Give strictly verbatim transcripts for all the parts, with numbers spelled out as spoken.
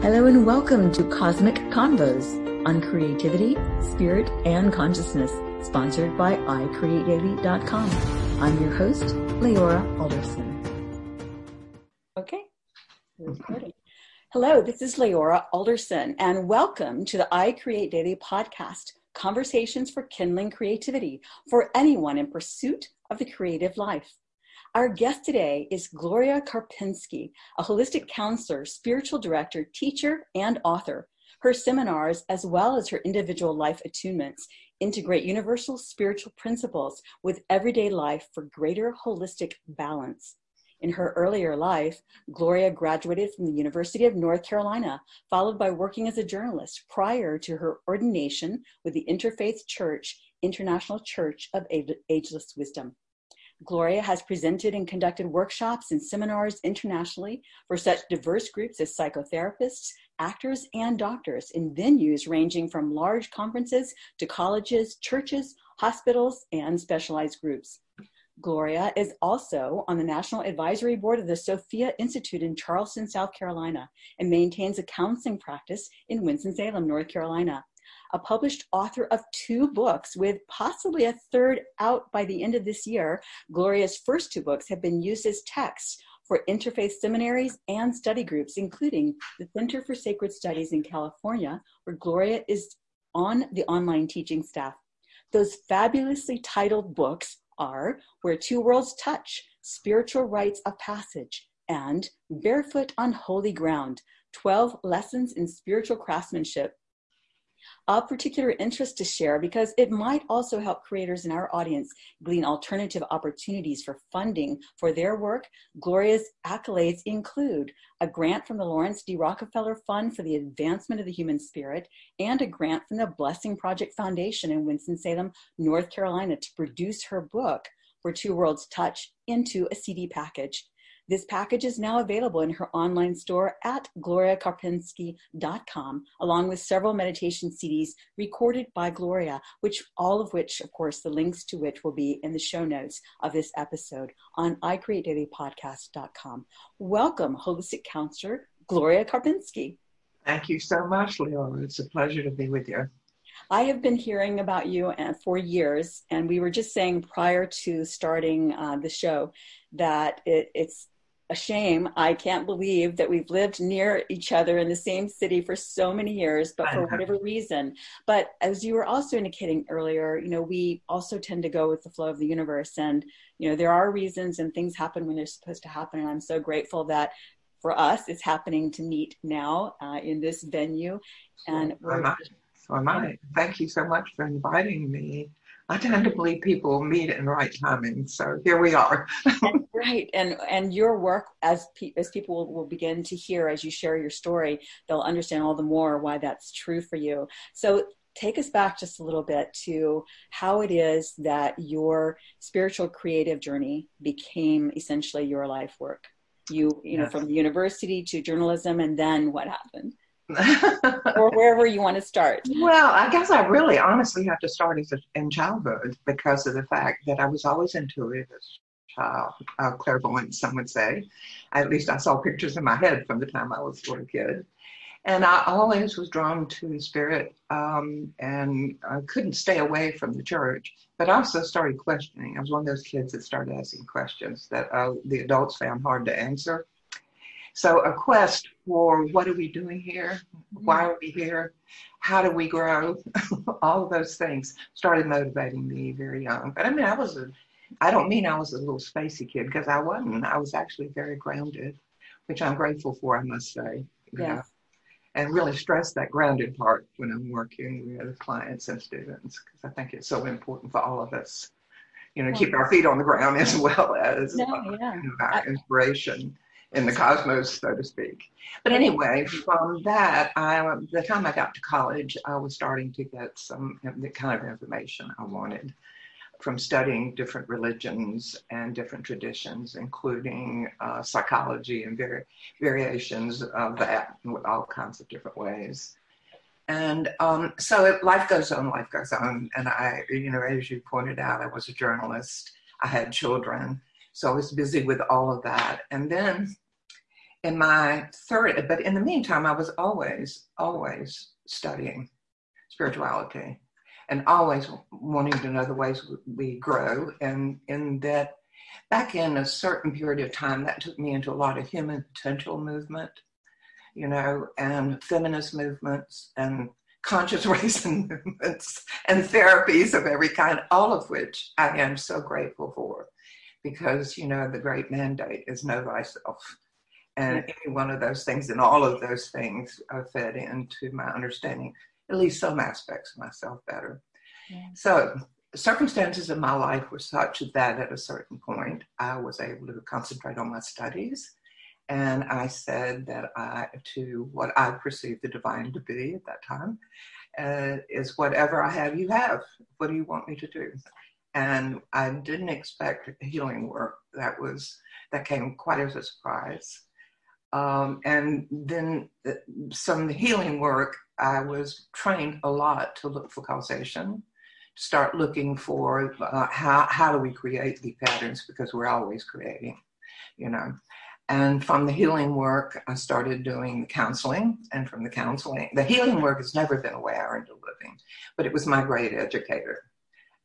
Hello and welcome to Cosmic Convos on creativity, spirit, and consciousness, sponsored by i create daily dot com. I'm your host, Leora Alderson. Okay. Hello, this is Leora Alderson, and welcome to the I Create Daily podcast, conversations for kindling creativity for anyone in pursuit of the creative life. Our guest today is Gloria Karpinski, a holistic counselor, spiritual director, teacher, and author. Her seminars, as well as her individual life attunements, integrate universal spiritual principles with everyday life for greater holistic balance. In her earlier life, Gloria graduated from the University of North Carolina, followed by working as a journalist prior to her ordination with the Interfaith Church, International Church of Ageless Wisdom. Gloria has presented and conducted workshops and seminars internationally for such diverse groups as psychotherapists, actors, and doctors in venues ranging from large conferences to colleges, churches, hospitals, and specialized groups. Gloria is also on the National Advisory Board of the Sophia Institute in Charleston, South Carolina, and maintains a counseling practice in Winston-Salem, North Carolina. A published author of two books, with possibly a third out by the end of this year, Gloria's first two books have been used as texts for interfaith seminaries and study groups, including the Center for Sacred Studies in California, where Gloria is on the online teaching staff. Those fabulously titled books are Where Two Worlds Touch, Spiritual Rites of Passage, and Barefoot on Holy Ground, twelve Lessons in Spiritual Craftsmanship. Of particular interest to share because it might also help creators in our audience glean alternative opportunities for funding for their work. Gloria's accolades include a grant from the Laurence D. Rockefeller Fund for the Advancement of the Human Spirit and a grant from the Blessing Project Foundation in Winston-Salem, North Carolina, to produce her book, Where Two Worlds Touch, into a C D package. This package is now available in her online store at Gloria Karpinski dot com, along with several meditation C Ds recorded by Gloria, which all of which, of course, the links to which will be in the show notes of this episode on i create daily podcast dot com. Welcome, holistic counselor Gloria Karpinski. Thank you so much, Leora. It's a pleasure to be with you. I have been hearing about you for years, and we were just saying prior to starting uh, the show that it, it's a shame. I can't believe that we've lived near each other in the same city for so many years, but for whatever reason. But as you were also indicating earlier, you know, we also tend to go with the flow of the universe, and, you know, there are reasons and things happen when they're supposed to happen. And I'm so grateful that for us, it's happening to meet now uh, in this venue. And we're So am I. Thank you so much for inviting me. I tend to believe people meet in right timing, so here we are. Right, and and your work, as pe- as people will, will begin to hear as you share your story, they'll understand all the more why that's true for you. So take us back just a little bit to how it is that your spiritual creative journey became essentially your life work. You you yes. know, from the university to journalism, and then what happened? Or wherever you want to start. Well, I guess I really honestly have to start as a, in childbirth because of the fact that I was always intuitive as a child, uh, clairvoyant, some would say. At least I saw pictures in my head from the time I was a little kid. And I always was drawn to spirit um, and I couldn't stay away from the church. But I also started questioning. I was one of those kids that started asking questions that uh, the adults found hard to answer. So a quest for what are we doing here? Why are we here? How do we grow? All of those things started motivating me very young. But I mean, I was a, I don't mean I was a little spacey kid because I wasn't. I was actually very grounded, which I'm grateful for, I must say. Yeah. And really stress that grounded part when I'm working with other clients and students because I think it's so important for all of us, you know, yeah. keep our feet on the ground as well as no, uh, yeah. you know, our I- inspiration. In the cosmos, so to speak. But anyway, from that, I, by the time I got to college, I was starting to get some the kind of information I wanted from studying different religions and different traditions, including uh, psychology and vari- variations of that in all kinds of different ways. And um, so it, life goes on, life goes on. And I, you know, as you pointed out, I was a journalist. I had children. So I was busy with all of that. And then in my third, but in the meantime, I was always, always studying spirituality and always wanting to know the ways we grow. And in that, back in a certain period of time, that took me into a lot of human potential movement, you know, and feminist movements and conscious raising movements and therapies of every kind, all of which I am so grateful for, because, you know, the great mandate is know thyself. And any one of those things and all of those things are fed into my understanding, at least some aspects of myself better. Yeah. So circumstances in my life were such that at a certain point, I was able to concentrate on my studies. And I said that I, to what I perceived the divine to be at that time, uh, is whatever I have, you have. What do you want me to do? And I didn't expect healing work. That was, that came quite as a surprise. Um, and then the, some healing work, I was trained a lot to look for causation, start looking for uh, how, how do we create the patterns, because we're always creating, you know. And from the healing work, I started doing the counseling, and from the counseling, the healing work has never been a way I earned a living, but it was my great educator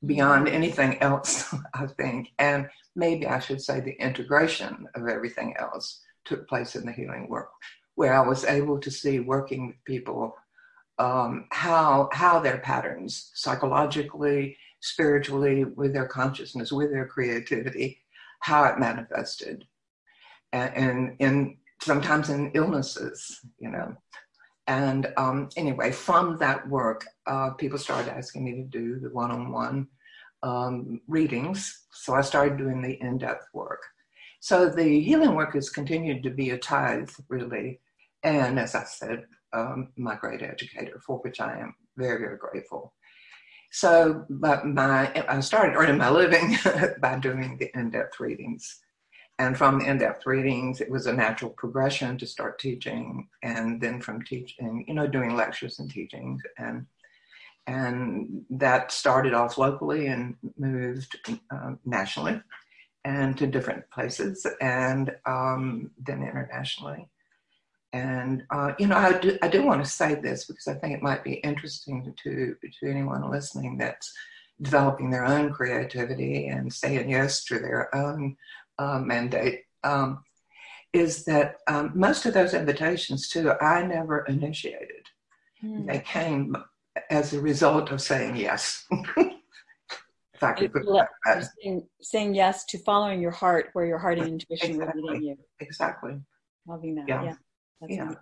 beyond anything else, I think. And maybe I should say the integration of everything else took place in the healing work, where I was able to see working with people um, how how their patterns psychologically, spiritually, with their consciousness, with their creativity, how it manifested, and and, and sometimes in illnesses, you know. And um, anyway, from that work, uh, people started asking me to do the one-on-one um, readings, so I started doing the in-depth work. So the healing work has continued to be a tithe, really, and as I said, um, my great educator, for which I am very, very grateful. So, but my I started earning my living by doing the in-depth readings, and from the in-depth readings, it was a natural progression to start teaching, and then from teaching, you know, doing lectures and teachings, and and that started off locally and moved uh, nationally, and to different places, and um, then internationally. And, uh, you know, I do, I do want to say this because I think it might be interesting to, to anyone listening that's developing their own creativity and saying yes to their own uh, mandate, um, is that um, most of those invitations, too, I never initiated. Mm. They came as a result of saying yes. Saying, saying yes to following your heart, where your heart and intuition exactly. were leading you. Exactly. Loving that. Yeah. Yeah. That's yeah.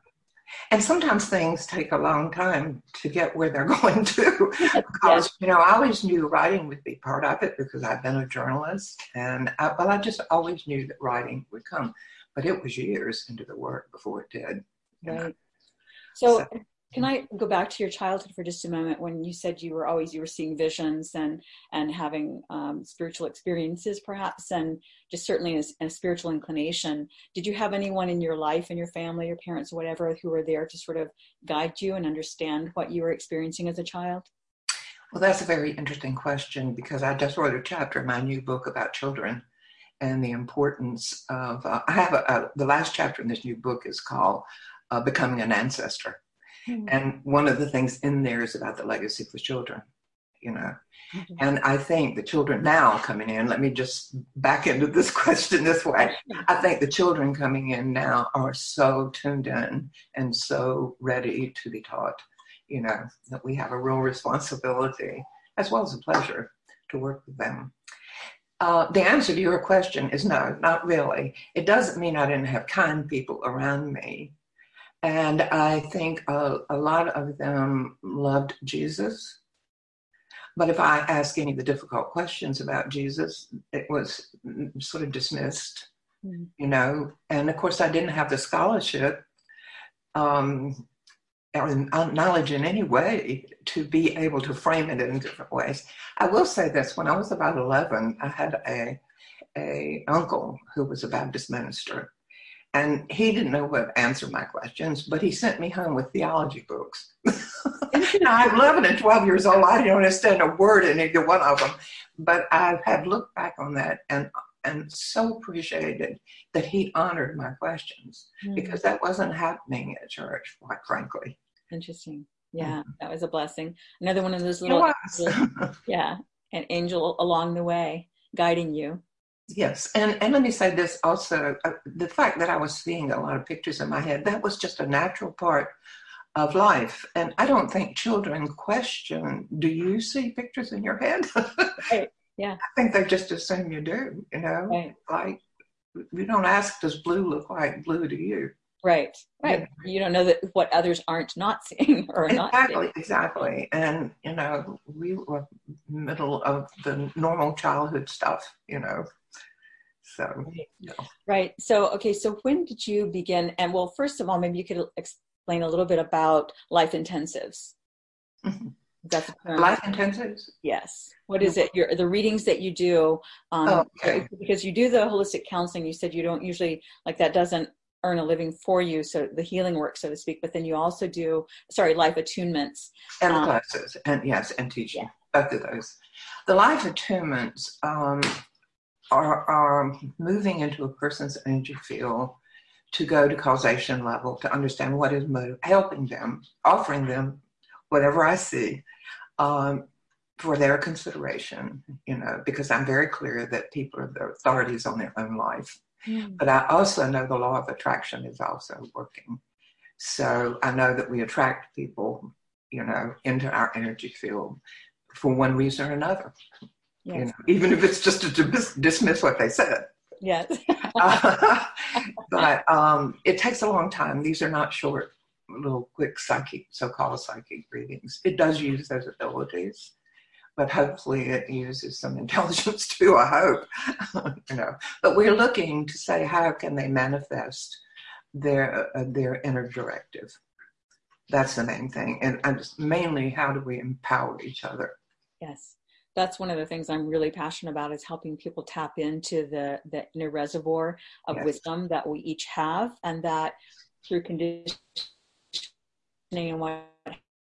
And sometimes things take a long time to get where they're going to. Because, yes. you know, I always knew writing would be part of it because I've been a journalist. And, I, well, I just always knew that writing would come. But it was years into the work before it did. Right. Know? So... so. Can I go back to your childhood for just a moment when you said you were always, you were seeing visions and, and having um, spiritual experiences perhaps, and just certainly a, a spiritual inclination. Did you have anyone in your life, in your family, your parents or whatever, who were there to sort of guide you and understand what you were experiencing as a child? Well, that's a very interesting question because I just wrote a chapter in my new book about children and the importance of, uh, I have a, a, the last chapter in this new book is called uh, Becoming an Ancestor. Mm-hmm. And one of the things in there is about the legacy for children, you know, mm-hmm. and I think the children now coming in, let me just back into this question this way. I think the children coming in now are so tuned in and so ready to be taught, you know, that we have a real responsibility as well as a pleasure to work with them. Uh, the answer to your question is no, not really. It doesn't mean I didn't have kind people around me. And I think a, a lot of them loved Jesus. But if I ask any of the difficult questions about Jesus, it was sort of dismissed, mm-hmm. you know. And, of course, I didn't have the scholarship um, or knowledge in any way to be able to frame it in different ways. I will say this. When I was about eleven, I had a, a uncle who was a Baptist minister. And he didn't know what to answer my questions, but he sent me home with theology books. Now, I'm eleven and twelve years old. I didn't understand a word in either one of them. But I have looked back on that, and and so appreciated that he honored my questions, mm-hmm. because that wasn't happening at church, quite frankly. Interesting. Yeah, mm-hmm. that was a blessing. Another one of those little, angels, yeah, an angel along the way guiding you. Yes. And, and let me say this also, uh, the fact that I was seeing a lot of pictures in my head, that was just a natural part of life. And I don't think children question, do you see pictures in your head? Right. Yeah. I think they just assume you do, you know, right. Like you don't ask, does blue look like blue to you? Right. Right. You, know? You don't know that what others aren't not seeing or exactly, not seeing. Exactly. And, you know, we were middle of the normal childhood stuff, you know. So, right. Yeah. Right. So, okay. So when did you begin? And well, first of all, maybe you could explain a little bit about life intensives. Mm-hmm. That's the term. Life intensives? Yes. What is it? Your, the readings that you do, um, oh, okay. because you do the holistic counseling, you said you don't usually, like that doesn't earn a living for you. So the healing work, so to speak, but then you also do, sorry, life attunements. And um, classes and yes. And teaching, yeah. Both of those. The life attunements, um, Are, are moving into a person's energy field to go to causation level, to understand what is motive, helping them, offering them whatever I see um, for their consideration, you know, because I'm very clear that people are the authorities on their own life. Mm. But I also know the law of attraction is also working. So I know that we attract people, you know, into our energy field for one reason or another. Yes. You know, even if it's just to dis- dismiss what they said. Yes. uh, but um, it takes a long time. These are not short, little quick psychic, so-called psychic readings. It does use those abilities, but hopefully it uses some intelligence too, I hope. You know. But we're looking to say, how can they manifest their, uh, their inner directive? That's the main thing. And I'm just mainly, how do we empower each other? Yes. That's one of the things I'm really passionate about, is helping people tap into the, the inner reservoir of yes. wisdom that we each have, and that through conditioning and what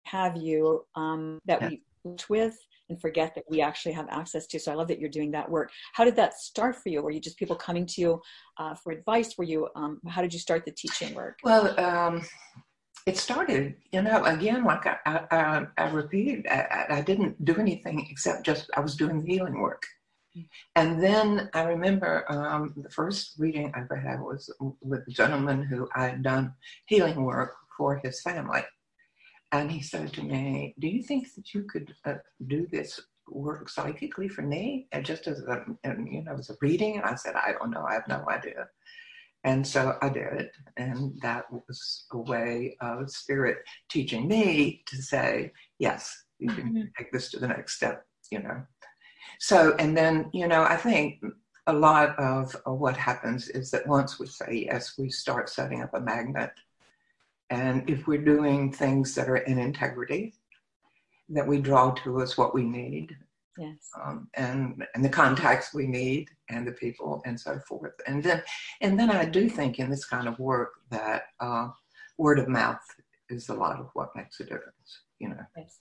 have you, um, that yes. we worked with and forget that we actually have access to. So I love that you're doing that work. How did that start for you? Were you just people coming to you uh, for advice? Were you, um, how did you start the teaching work? Well, um, it started, you know, again, like I, I, I, I repeated, I, I didn't do anything except just, I was doing the healing work. And then I remember um, the first reading I ever had was with a gentleman who I had done healing work for his family. And he said to me, do you think that you could uh, do this work psychically for me? And just as a, and, you know, as a reading? And I said, I don't know, I have no idea. And so I did, and that was a way of spirit teaching me to say, yes, you can mm-hmm. take this to the next step, you know. So, and then, you know, I think a lot of what happens is that once we say yes, we start setting up a magnet. And if we're doing things that are in integrity, that we draw to us what we need. Yes. Um, and, and the contacts we need and the people and so forth. And then, and then I do think in this kind of work that uh, word of mouth is a lot of what makes a difference, you know. Yes.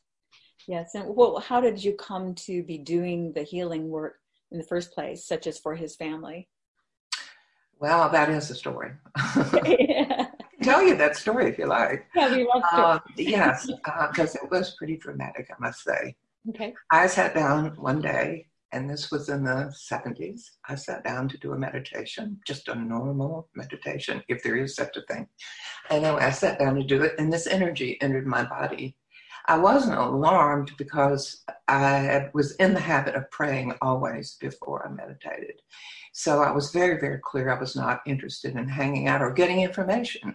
Yes. And well, how did you come to be doing the healing work in the first place, such as for his family? Well, that is a story. Yeah. Tell you that story if you like. Yeah, we love uh, yes, because uh, it was pretty dramatic, I must say. Okay. I sat down one day, and this was in the seventies. I sat down to do a meditation, just a normal meditation, if there is such a thing. And I sat down to do it, and this energy entered my body. I wasn't alarmed because I was in the habit of praying always before I meditated. So I was very, very clear I was not interested in hanging out or getting information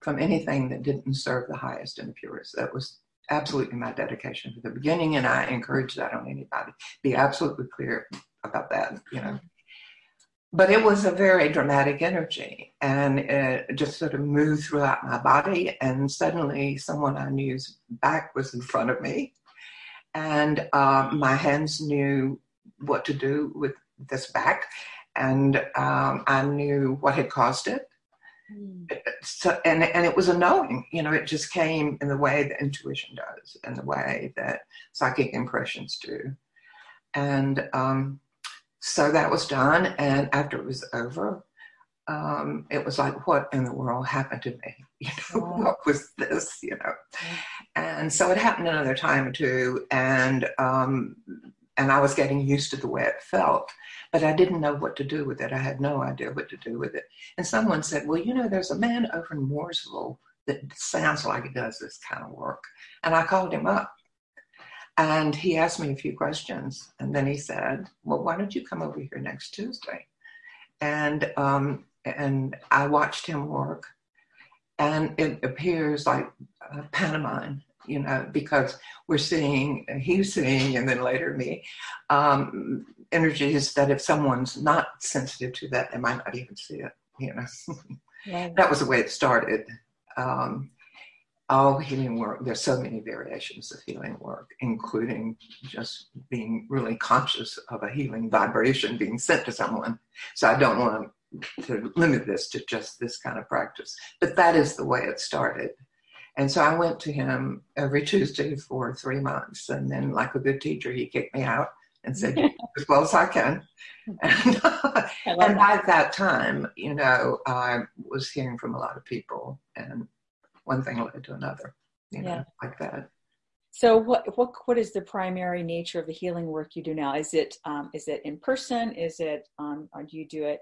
from anything that didn't serve the highest and the purest. That was absolutely my dedication from the beginning, and I encourage that on anybody. Be absolutely clear about that, you know. But it was a very dramatic energy, and it just sort of moved throughout my body, and suddenly someone I knew's back was in front of me, and uh, my hands knew what to do with this back, and um, I knew what had caused it. So, and and it was a knowing, you know, it just came in the way that intuition does, in the way that psychic impressions do. And um, So that was done, and after it was over, um, it was like, what in the world happened to me? You know, wow. What was this, you know? And so it happened another time too, and um, and I was getting used to the way it felt, but I didn't know what to do with it. I had no idea what to do with it. And someone said, well, you know, there's a man over in Mooresville that sounds like he does this kind of work. And I called him up, and he asked me a few questions, and then he said, well, why don't you come over here next Tuesday? And um, and I watched him work, and it appears like a pantomime, you know, because we're seeing, he's seeing, and then later me, um, energies that if someone's not sensitive to that, they might not even see it, you know. Yeah. That was the way it started. Um, all healing work, there's so many variations of healing work, including just being really conscious of a healing vibration being sent to someone. So I don't want to limit this to just this kind of practice, but that is the way it started. And so I went to him every Tuesday for three months. And then, like a good teacher, he kicked me out and said, as well as I can. And, I and at that time, you know, I was hearing from a lot of people, and one thing led to another, you yeah. know, like that. So what, what, what is the primary nature of the healing work you do now? Is it, um, is it in person? Is it, um, or do you do it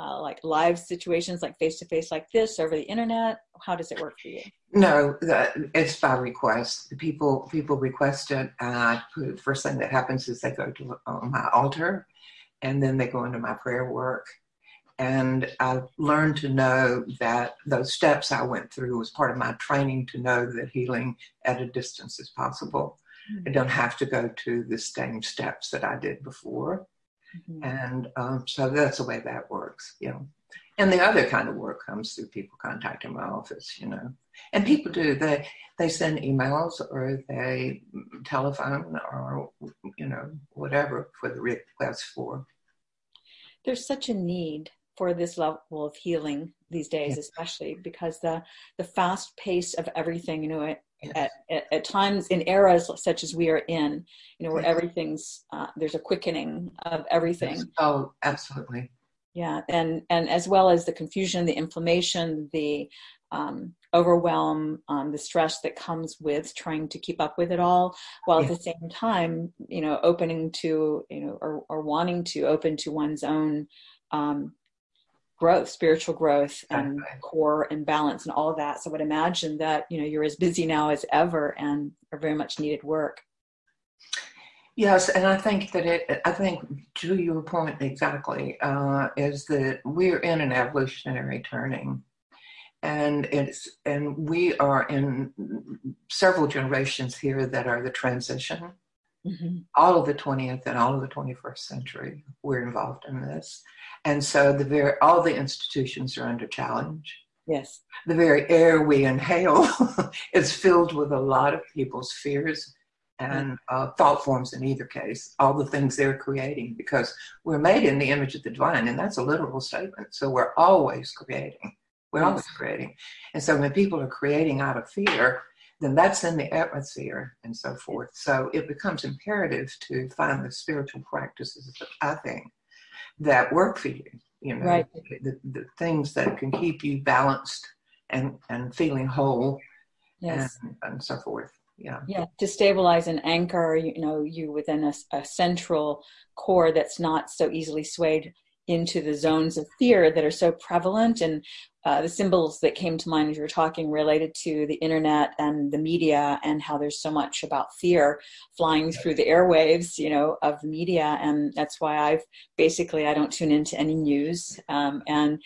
Uh, like live situations, like face-to-face like this, over the internet? How does it work for you? No, the, it's by request. People people request it, and I put, the first thing that happens is they go to uh, my altar, and then they go into my prayer work. And I've learned to know that those steps I went through was part of my training to know that healing at a distance is possible. Mm-hmm. I don't have to go to the same steps that I did before. Mm-hmm. And um, so that's the way that works, you know. And the other kind of work comes through people contacting my office, you know. And people do, they they send emails, or they telephone, or, you know, whatever for the request for. There's such a need for this level of healing these days, yes. especially because the, the fast pace of everything, you know, it, yes. at, at, at times in eras such as we are in, you know, where yes. everything's, uh, there's a quickening of everything. Yes. Oh, absolutely. Yeah. And, and as well as the confusion, the inflammation, the um, overwhelm, um, the stress that comes with trying to keep up with it all, while yes. at the same time, you know, opening to, you know, or, or wanting to open to one's own um, growth, spiritual growth, and okay. core and balance and all of that. So I would imagine that, you know, you're as busy now as ever, and are very much needed work. Yes. And I think that it, I think to your point exactly, uh, is that we're in an evolutionary turning, and it's, and we are in several generations here that are the transition, mm-hmm. all of the twentieth and all of the twenty-first century, we're involved in this. And so the very, all the institutions are under challenge. Yes. The very air we inhale is filled with a lot of people's fears and uh, thought forms in either case, all the things they're creating, because we're made in the image of the divine, and that's a literal statement. So we're always creating. We're yes. always creating. And so when people are creating out of fear, then that's in the atmosphere and so forth. So it becomes imperative to find the spiritual practices, I think, that work for you, you know, right. the, the things that can keep you balanced and, and feeling whole yes. and, and so forth. Yeah. Yeah. To stabilize and anchor, you know, you within a, a central core that's not so easily swayed into the zones of fear that are so prevalent. And uh, the symbols that came to mind as you were talking related to the internet and the media, and how there's so much about fear flying through the airwaves, you know, of the media. And that's why I've basically, I don't tune into any news. Um, and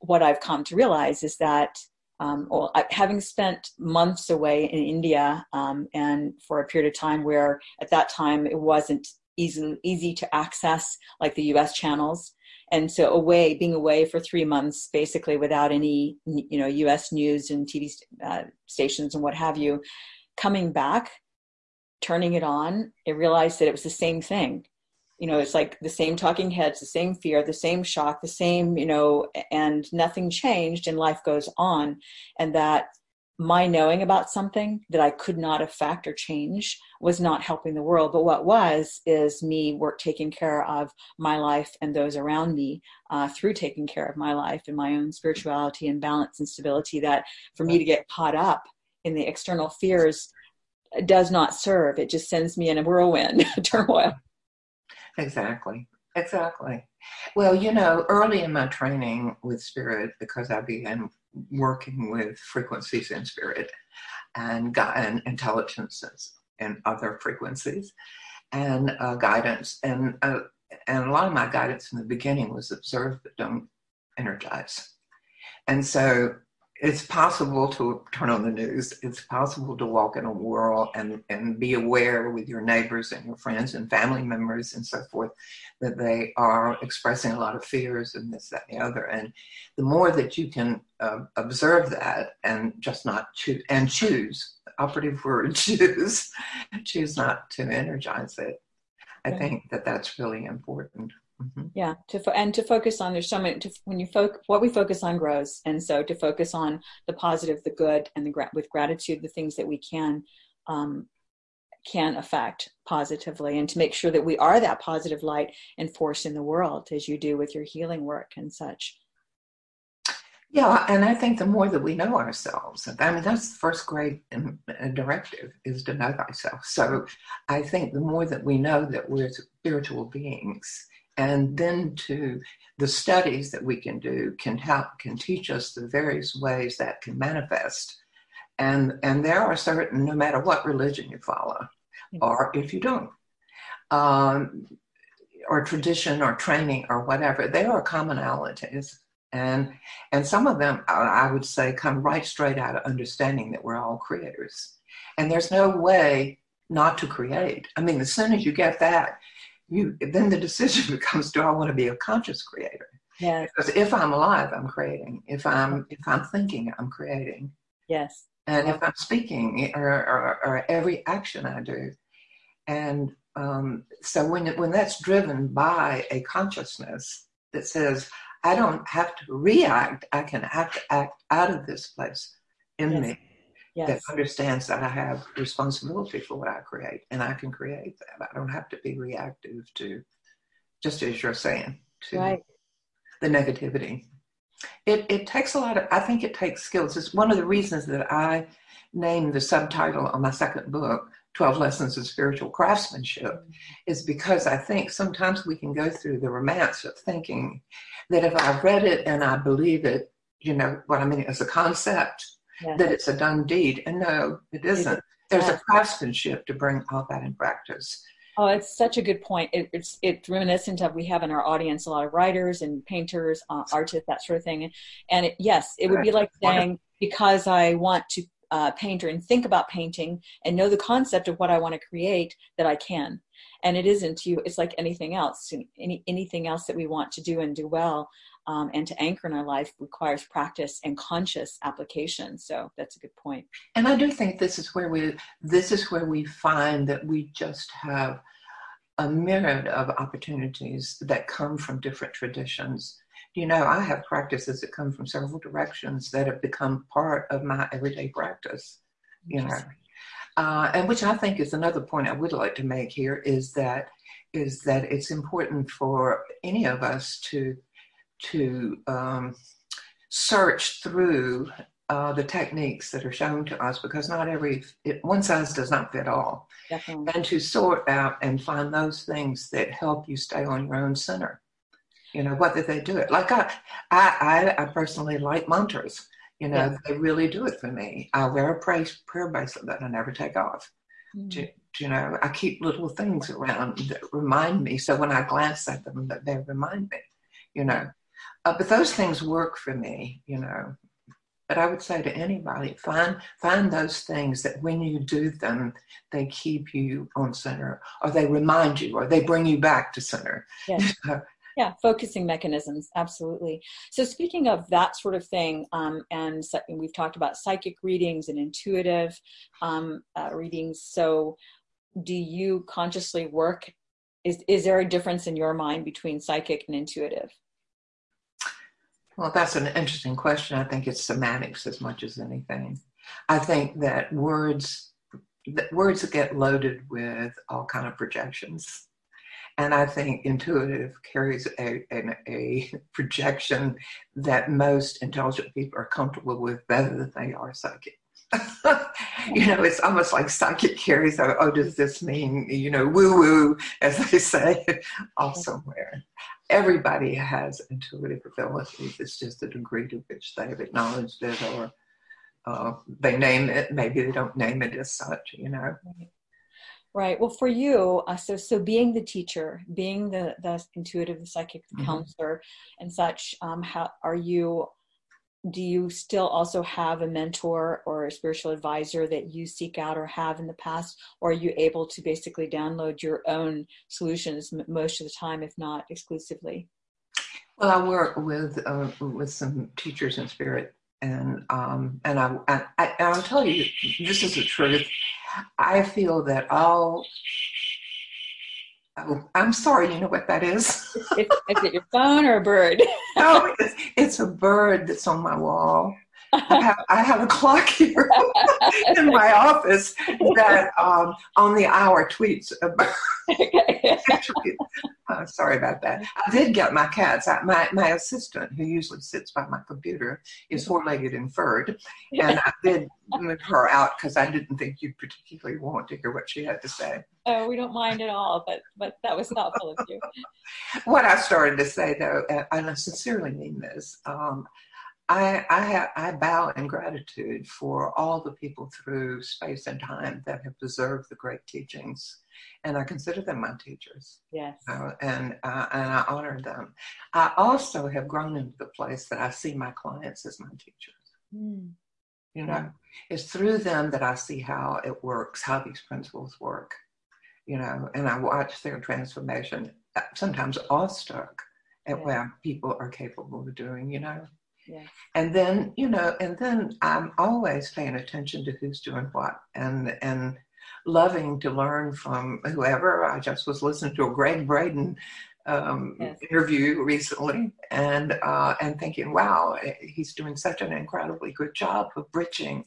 what I've come to realize is that um, well, I, having spent months away in India um, and for a period of time where at that time it wasn't easy, easy to access like the U S channels. And so away, being away for three months, basically without any, you know, U S news and T V uh, stations and what have you, coming back, turning it on, I realized that it was the same thing. You know, it's like the same talking heads, the same fear, the same shock, the same, you know, and nothing changed, and life goes on. And that my knowing about something that I could not affect or change was not helping the world. But what was is me work taking care of my life and those around me uh, through taking care of my life and my own spirituality and balance and stability, that for me to get caught up in the external fears does not serve. It just sends me in a whirlwind, a turmoil. Exactly. Exactly. Well, you know, early in my training with spirit, because I began working with frequencies in spirit and, and intelligences and other frequencies and uh, guidance. And uh, and a lot of my guidance in the beginning was observe but don't energize. And so it's possible to turn on the news. It's possible to walk in a whirl and, and be aware with your neighbors and your friends and family members and so forth that they are expressing a lot of fears and this, that, and the other. And the more that you can uh, observe that and just not choose, and choose, operative word, choose, choose not to energize it. I think that that's really important. Mm-hmm. Yeah, to fo- and to focus on, there's so many, to, when you focus, what we focus on grows. And so to focus on the positive, the good, and the gra- with gratitude, the things that we can, um, can affect positively, and to make sure that we are that positive light and force in the world, as you do with your healing work and such. Yeah, and I think the more that we know ourselves, I mean, that's the first great directive, is to know thyself. So I think the more that we know that we're spiritual beings, and then to the studies that we can do can help, can teach us the various ways that can manifest. And, and there are certain, no matter what religion you follow, or if you don't, um, or tradition or training or whatever, there are commonalities. And, and some of them, I would say, come right straight out of understanding that we're all creators. And there's no way not to create. I mean, as soon as you get that, You, then the decision becomes, do I want to be a conscious creator? Yes. Because if I'm alive, I'm creating. If I'm if I'm thinking, I'm creating. Yes. And if I'm speaking, or, or, or every action I do. And um, so when when that's driven by a consciousness that says, I don't have to react, I can have to act out of this place in yes. me yes. that understands that I have responsibility for what I create, and I can create that. I don't have to be reactive to, just as you're saying, to right. the negativity. It it takes a lot of, I think it takes skills. It's one of the reasons that I named the subtitle on my second book, twelve Lessons in Spiritual Craftsmanship, mm-hmm. is because I think sometimes we can go through the romance of thinking that if I read it and I believe it, you know what I mean, as a concept, yes. that it's a done deed. And no, it isn't. There's a craftsmanship to bring all that in practice. Oh, it's such a good point. It, it's it's reminiscent of, we have in our audience a lot of writers and painters, uh, artists, that sort of thing. And, and it, yes, it would be like saying, because I want to uh, paint or and think about painting and know the concept of what I want to create, that I can. And it isn't you. It's like anything else, any anything else that we want to do and do well. Um, and to anchor in our life requires practice and conscious application. So that's a good point. And I do think this is where we this is where we find that we just have a myriad of opportunities that come from different traditions. You know, I have practices that come from several directions that have become part of my everyday practice. You know, uh, and which I think is another point I would like to make here is that is that it's important for any of us to. to um, search through uh, the techniques that are shown to us, because not every, it, one size does not fit all. Definitely. And to sort out and find those things that help you stay on your own center. You know, whether they do it. Like I, I, I, I personally like mantras. You know, yeah. they really do it for me. I wear a prayer, prayer bracelet that I never take off. Mm. Do, do you know, I keep little things around that remind me. So when I glance at them, that they remind me, you know. Uh, but those things work for me, you know. But I would say to anybody, find find those things that when you do them, they keep you on center, or they remind you, or they bring you back to center. Yes. Yeah, focusing mechanisms, absolutely. So speaking of that sort of thing, um, and we've talked about psychic readings and intuitive um, uh, readings. So do you consciously work? Is is there a difference in your mind between psychic and intuitive? Well, that's an interesting question. I think it's semantics as much as anything. I think that words that words get loaded with all kind of projections. And I think intuitive carries a, a, a projection that most intelligent people are comfortable with better than they are psychic. You know, it's almost like psychic carries, oh, oh, does this mean, you know, woo-woo, as they say, off somewhere. Everybody has intuitive abilities. It's just the degree to which they have acknowledged it or uh, they name it. Maybe they don't name it as such, you know. Right. Well, for you, uh, so so being the teacher, being the, the intuitive, the psychic, the mm-hmm. counselor and such, um, how are you, do you still also have a mentor or a spiritual advisor that you seek out or have in the past? Or are you able to basically download your own solutions most of the time, if not exclusively? Well, I work with uh, with some teachers in spirit. And um, and I, I, I, I'll tell you, this is the truth. I feel that all, oh, I'm sorry, you know what that is? Is it your phone or a bird? No, it's, it's a bird that's on my wall. I have, I have a clock here in my office that um, on the hour tweets about I'm sorry about that. I did get my cats. I, my, my assistant, who usually sits by my computer, is four-legged and furred. And I did move her out because I didn't think you'd particularly want to hear what she had to say. Oh, we don't mind at all, but, but that was thoughtful of you. What I started to say, though, and I sincerely mean this, um, I, I, I bow in gratitude for all the people through space and time that have preserved the great teachings, and I consider them my teachers. Yes, uh, and uh, and I honor them. I also have grown into the place that I see my clients as my teachers. Mm. You know, mm. It's through them that I see how it works, how these principles work. You know, and I watch their transformation. Sometimes awestruck at yeah. where people are capable of doing. You know. Yes. And then, you know, and then I'm always paying attention to who's doing what and and loving to learn from whoever. I just was listening to a Greg Braden um, yes. interview recently and uh, and thinking, wow, he's doing such an incredibly good job of bridging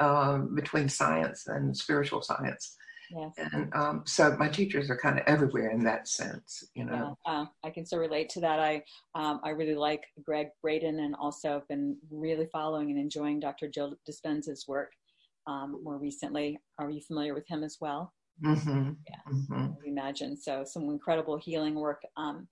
um, between science and spiritual science. Yes. And um, so my teachers are kind of everywhere in that sense, you know. Yeah, uh, I can so relate to that. I um, I really like Greg Braden and also have been really following and enjoying Doctor Joe Dispenza's work um, more recently. Are you familiar with him as well? Mm-hmm. Yeah, mm-hmm. I would imagine. So some incredible healing work um,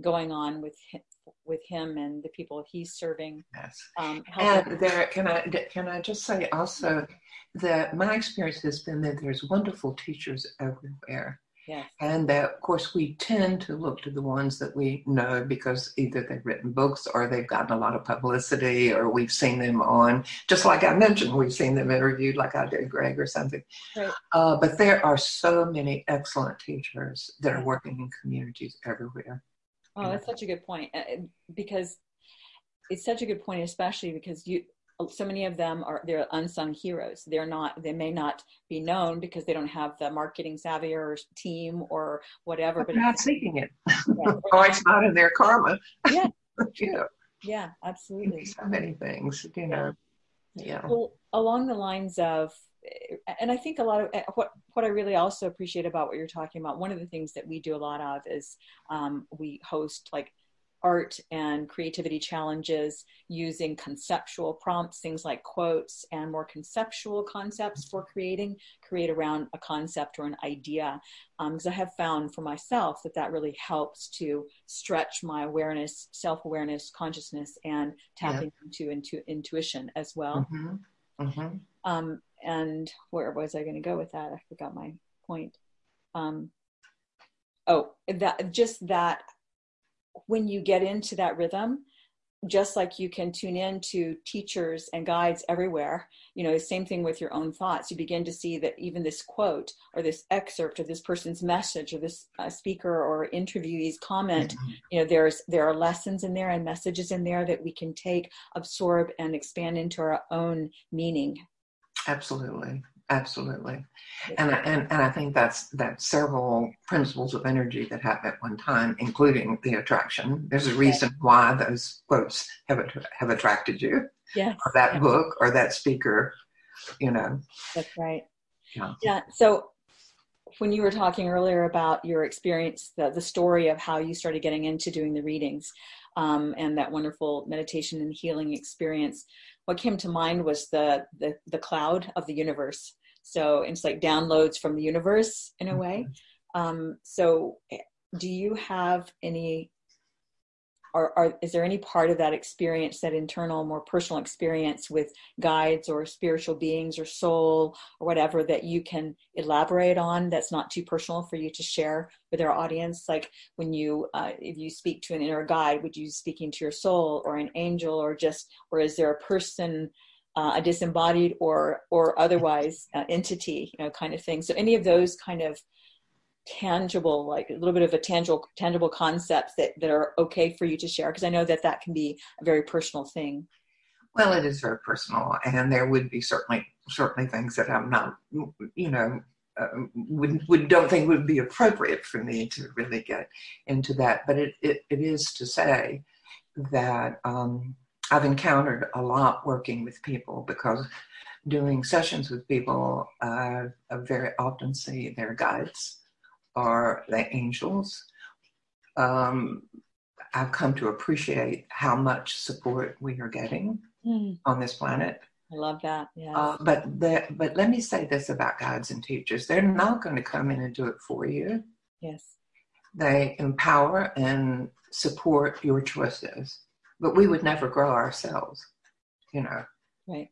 going on with him, with him and the people he's serving. Yes. Um, and there, can I, can I just say also that my experience has been that there's wonderful teachers everywhere. Yes. And that, of course, we tend to look to the ones that we know because either they've written books or they've gotten a lot of publicity or we've seen them on, just like I mentioned, we've seen them interviewed like I did Greg or something. Right. Uh, but there are so many excellent teachers that are working in communities everywhere. Oh, that's such a good point because it's such a good point, especially because you, so many of them are, they're unsung heroes. They're not, they may not be known because they don't have the marketing savvy or team or whatever. But, but not seeking it. Yeah. Oh, it's not in their karma. Yeah. you know, yeah, absolutely. So many things, you know. Yeah. Well, along the lines of, and I think a lot of what, what I really also appreciate about what you're talking about, one of the things that we do a lot of is um, we host like art and creativity challenges using conceptual prompts, things like quotes and more conceptual concepts for creating, create around a concept or an idea. Because um, I have found for myself that that really helps to stretch my awareness, self-awareness, consciousness, and tapping yeah. into, into intuition as well. Mm-hmm. Mm-hmm. Um, and where was I going to go with that? I forgot my point. Um, oh, that just that when you get into that rhythm, just like you can tune in to teachers and guides everywhere, you know, same thing with your own thoughts. You begin to see that even this quote or this excerpt or this person's message or this uh, speaker or interviewee's comment, mm-hmm. you know, there's, there are lessons in there and messages in there that we can take, absorb, and expand into our own meaning. Absolutely. Absolutely. And I, and, and I think that's, that's several principles of energy that happen at one time, including the attraction. There's a reason yes. why those quotes have, have attracted you, yes. or that yes. book, or that speaker, you know. That's right. Yeah. Yeah. So when you were talking earlier about your experience, the, the story of how you started getting into doing the readings um, and that wonderful meditation and healing experience, what came to mind was the, the, the cloud of the universe. So it's like downloads from the universe in a way. Um, so do you have any, or are, is there any part of that experience, that internal, more personal experience with guides or spiritual beings or soul or whatever, that you can elaborate on that's not too personal for you to share with our audience? Like when you, uh, if you speak to an inner guide, would you be speaking to your soul or an angel, or just, or is there a person, Uh, a disembodied or or otherwise uh, entity, you know, kind of thing. So any of those kind of tangible, like a little bit of a tangible tangible concepts that, that are okay for you to share? Because I know that that can be a very personal thing. Well, it is very personal, and there would be certainly certainly things that I'm not, you know, uh, would, would don't think would be appropriate for me to really get into that. But it, it, it is to say that um, I've encountered a lot working with people, because doing sessions with people, uh, I very often see their guides or their angels. Um, I've come to appreciate how much support we are getting mm. on this planet. I love that. Yeah. Uh, but the, but let me say this about guides and teachers: they're not going to come in and do it for you. Yes. They empower and support your choices. But we would never grow ourselves, you know. Right.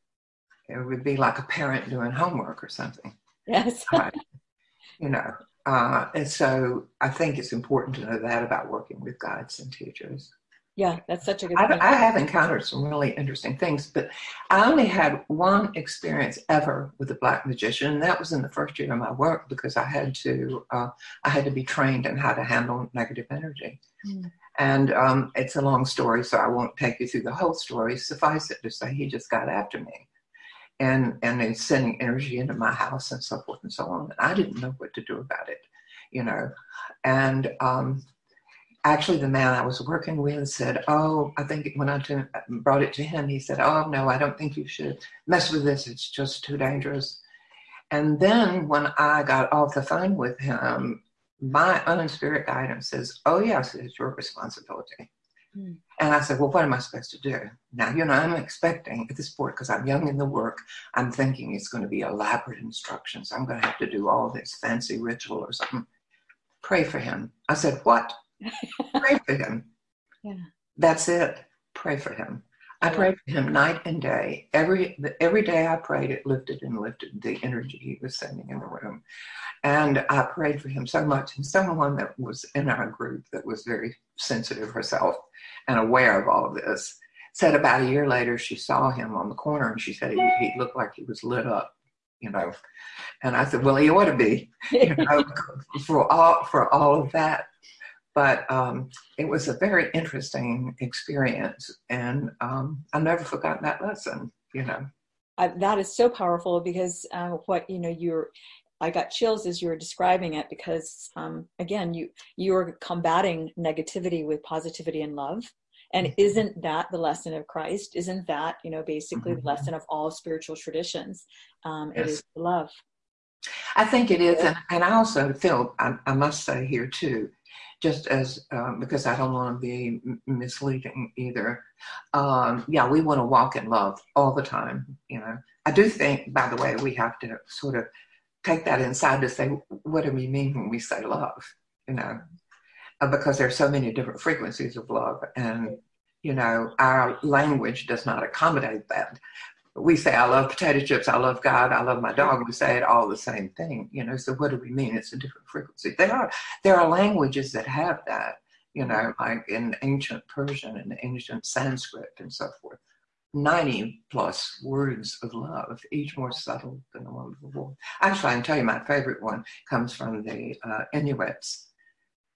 It would be like a parent doing homework or something. Yes. Right. You know, uh, and so I think it's important to know that about working with guides and teachers. Yeah, that's such a good point. I, I have encountered some really interesting things, but I only had one experience ever with a black magician, and that was in the first year of my work, because I had to, uh, I had to be trained in how to handle negative energy. Mm. And um, it's a long story, so I won't take you through the whole story. Suffice it to say, he just got after me, and and then sending energy into my house and so forth and so on. And I didn't know what to do about it, you know. And um, actually, the man I was working with said, "Oh, I think when I t- brought it to him, he said, 'Oh no, I don't think you should mess with this. It's just too dangerous.'" And then when I got off the phone with him, my own spirit guidance says, "Oh, yes, it's your responsibility." Mm. And I said, "Well, what am I supposed to do?" Now, you know, I'm expecting at this point, because I'm young in the work, I'm thinking it's going to be elaborate instructions. I'm going to have to do all this fancy ritual or something. Pray for him. I said, "What?" Pray for him. Yeah. That's it. Pray for him. I yeah. prayed for him night and day. Every every day I prayed, it lifted and lifted the energy he was sending in the room. And I prayed for him so much. And someone that was in our group that was very sensitive herself and aware of all of this said about a year later, she saw him on the corner, and she said he, he looked like he was lit up, you know. And I said, well, he ought to be, you know, for all, for all of that. But um, it was a very interesting experience, and um, I've never forgotten that lesson, you know. Uh, that is so powerful, because uh, what, you know, you're, I got chills as you were describing it, because, um, again, you you are combating negativity with positivity and love. And mm-hmm. isn't that the lesson of Christ? Isn't that, you know, basically mm-hmm. the lesson of all spiritual traditions? Um, yes. It is love. I think it is, and, and I also feel, I, I must say here too, just as, um, because I don't want to be m- misleading either. Um, yeah, we want to walk in love all the time, you know. I do think, by the way, we have to sort of take that inside to say, what do we mean when we say love, you know? Uh, because there's so many different frequencies of love, and, you know, our language does not accommodate that. We say, I love potato chips, I love God, I love my dog. We say it all the same thing, you know, so what do we mean? It's a different frequency. There are there are languages that have that, you know, like in ancient Persian and ancient Sanskrit and so forth. ninety plus words of love, each more subtle than the one before. Actually, I can tell you my favorite one comes from the uh, Inuits,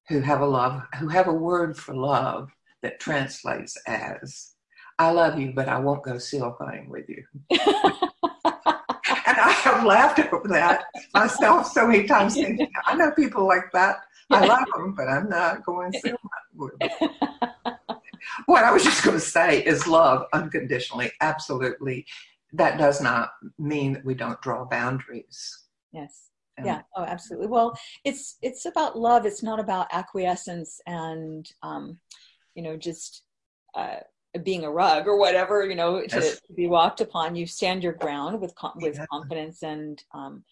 who have a love, who have a word for love that translates as, I love you, but I won't go seal hunting with you. And I have laughed over that myself so many times, thinking, I know people like that. I love them, but I'm not going seal hunting with them. What I was just going to say is love unconditionally, absolutely that does not mean that we don't draw boundaries. Yes. And yeah. Oh, absolutely. Well, it's, it's about love. It's not about acquiescence and, um, you know, just, uh, being a rug or whatever, you know, to, yes. to be walked upon. You stand your ground with, com- with yeah. confidence and, um,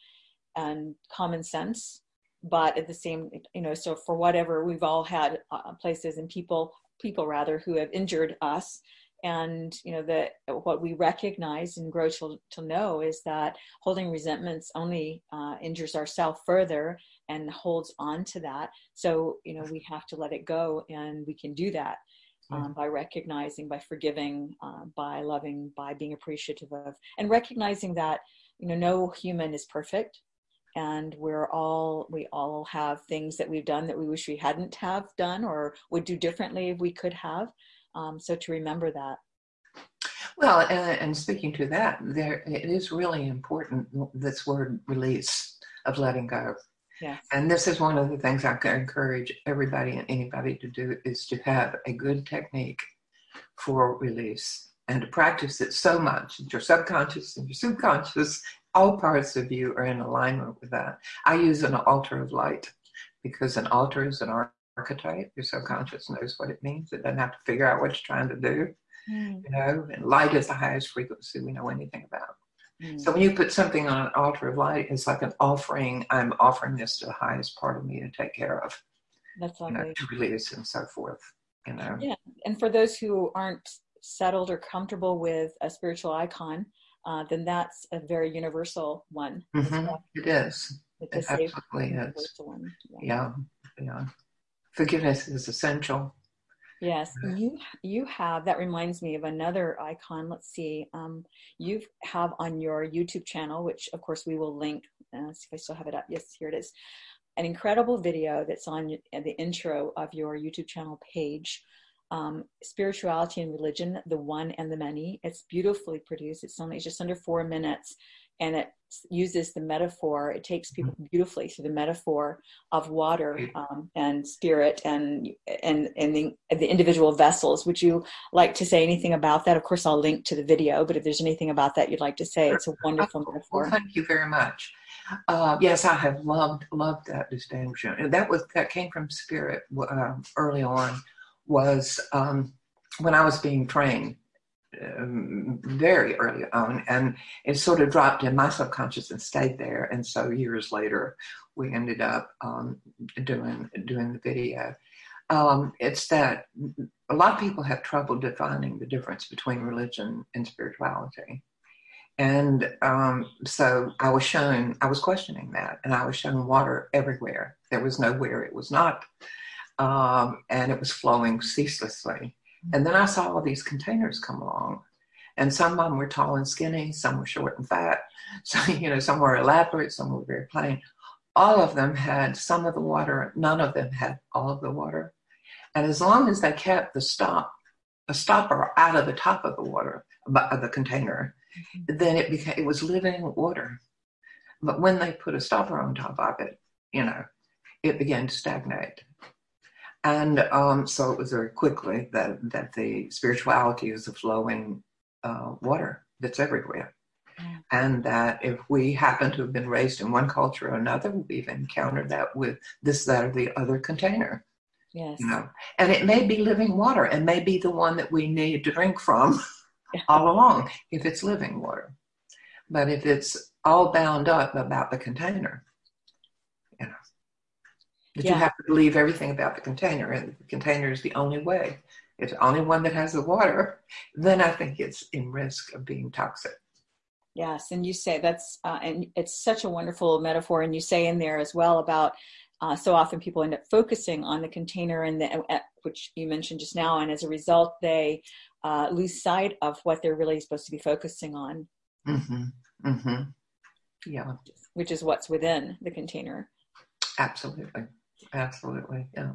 and common sense, but at the same, you know, so for whatever, we've all had uh, places and people, people rather, who have injured us. And, you know, that what we recognize and grow to, to know is that holding resentments only uh, injures ourselves further and holds on to that. So, you know, we have to let it go, and we can do that um, by recognizing, by forgiving, uh, by loving, by being appreciative of, and recognizing that, you know, no human is perfect. And we're all, we all have things that we've done that we wish we hadn't have done or would do differently if we could have. Um, so to remember that. Well, and, and speaking to that, there it is really important, this word release, of letting go. Yes. And this is one of the things I can encourage everybody and anybody to do, is to have a good technique for release and to practice it so much that your subconscious and your subconscious, all parts of you, are in alignment with that. I use an altar of light because an altar is an art. Archetype. Your subconscious knows what it means. It doesn't have to figure out what you're trying to do. Mm. You know, and light is the highest frequency we know anything about. Mm. So when you put something on an altar of light, it's like an offering. I'm offering this to the highest part of me to take care of. That's lovely. You know, to release and so forth. You know. Yeah, and for those who aren't settled or comfortable with a spiritual icon, uh, then that's a very universal one. Mm-hmm. Well. It is. It's it absolutely is. One. Yeah. Yeah. Yeah. Forgiveness is essential. Yes, you you have, that reminds me of another icon. Let's see, um, you have on your YouTube channel, which of course we will link, uh, let's see if I still have it up. Yes, here it is. An incredible video that's on the intro of your YouTube channel page, um, Spirituality and Religion, the One and the Many. It's beautifully produced. It's only it's just under four minutes. And it uses the metaphor, it takes people beautifully through the metaphor of water um, and spirit and and, and the, the individual vessels. Would you like to say anything about that? Of course, I'll link to the video, but if there's anything about that you'd like to say, it's a wonderful well, metaphor. Thank you very much. Uh, yes, I have loved, loved that distinction. And that, was, that came from spirit uh, early on, was um, when I was being trained. Um, very early on, and it sort of dropped in my subconscious and stayed there. And so years later, we ended up um, doing doing the video. Um, it's that a lot of people have trouble defining the difference between religion and spirituality, and um, so I was shown, I was questioning that, and I was shown water everywhere. There was nowhere it was not, um, and it was flowing ceaselessly. And then I saw all these containers come along, and some of them were tall and skinny, some were short and fat, so, you know, some were elaborate, some were very plain. All of them had some of the water, none of them had all of the water. And as long as they kept the stop, a stopper out of the top of the water, of the container, then it became, it was living water. But when they put a stopper on top of it, you know, it began to stagnate. And um, so it was very quickly that, that the spirituality is the flowing uh, water that's everywhere. Mm. And that if we happen to have been raised in one culture or another, we've encountered that with this, that, or the other container. Yes. You know? And it may be living water, and may be the one that we need to drink from all along, if it's living water. But if it's all bound up about the container, you know. That yeah. you have to believe everything about the container, and the container is the only way. It's the only one that has the water. Then I think it's in risk of being toxic. Yes, and you say that's, uh, and it's such a wonderful metaphor. And you say in there as well about uh, so often people end up focusing on the container, and the, uh, which you mentioned just now, and as a result, they uh, lose sight of what they're really supposed to be focusing on. Mm-hmm. Mm-hmm. Yeah. Which is what's within the container. Absolutely. Absolutely, yeah.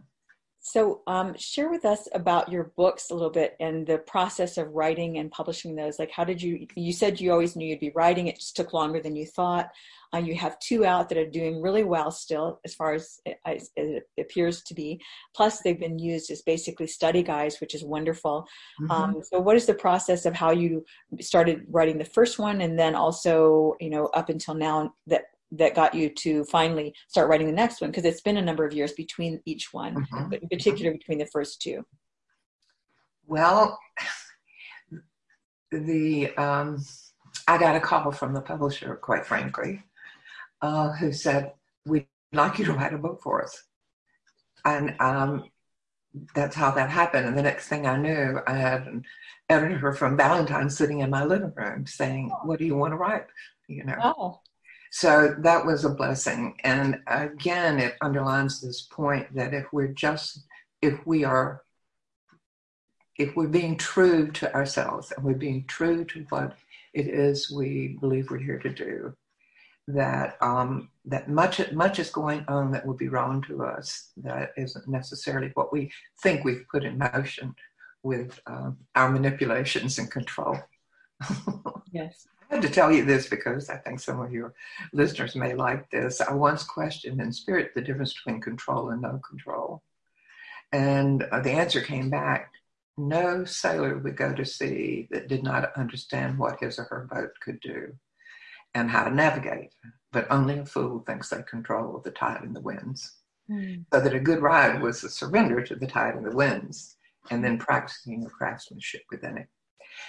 So um, share with us about your books a little bit and the process of writing and publishing those. Like, how did you, you said you always knew you'd be writing, it just took longer than you thought. Uh, you have two out that are doing really well still, as far as it, as it appears to be. Plus they've been used as basically study guides, which is wonderful. Mm-hmm. Um, so what is the process of how you started writing the first one, and then also, you know, up until now that that got you to finally start writing the next one? Because it's been a number of years between each one, mm-hmm. but in particular between the first two. Well, the um, I got a call from the publisher, quite frankly, uh, who said, we'd like you to write a book for us. And um, that's how that happened. And the next thing I knew, I had an editor from Valentine sitting in my living room saying, what do you want to write? You know. Oh. So that was a blessing. And again, it underlines this point that if we're just, if we are, if we're being true to ourselves and we're being true to what it is we believe we're here to do, that um, that much, much is going on that would be wrong to us, that isn't necessarily what we think we've put in motion with um, our manipulations and control. Yes. I had to tell you this because I think some of your listeners may like this. I once questioned in spirit the difference between control and no control. And uh, the answer came back, no sailor would go to sea that did not understand what his or her boat could do and how to navigate. But only a fool thinks they control the tide and the winds. Mm. So that a good ride was a surrender to the tide and the winds, and then practicing your craftsmanship within it.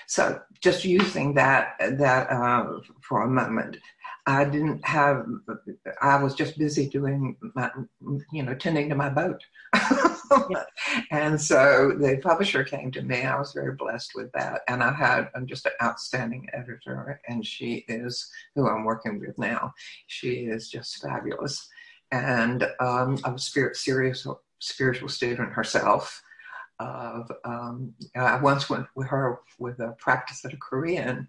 So just using that that uh, for a moment, I didn't have, I was just busy doing my, you know, tending to my boat. Yeah. And so the publisher came to me. I was very blessed with that. And I had I'm just an outstanding editor, and she is who I'm working with now. She is just fabulous. And um, I'm a spirit, serious spiritual student herself. Of, um, I once went with her with a practice at a Korean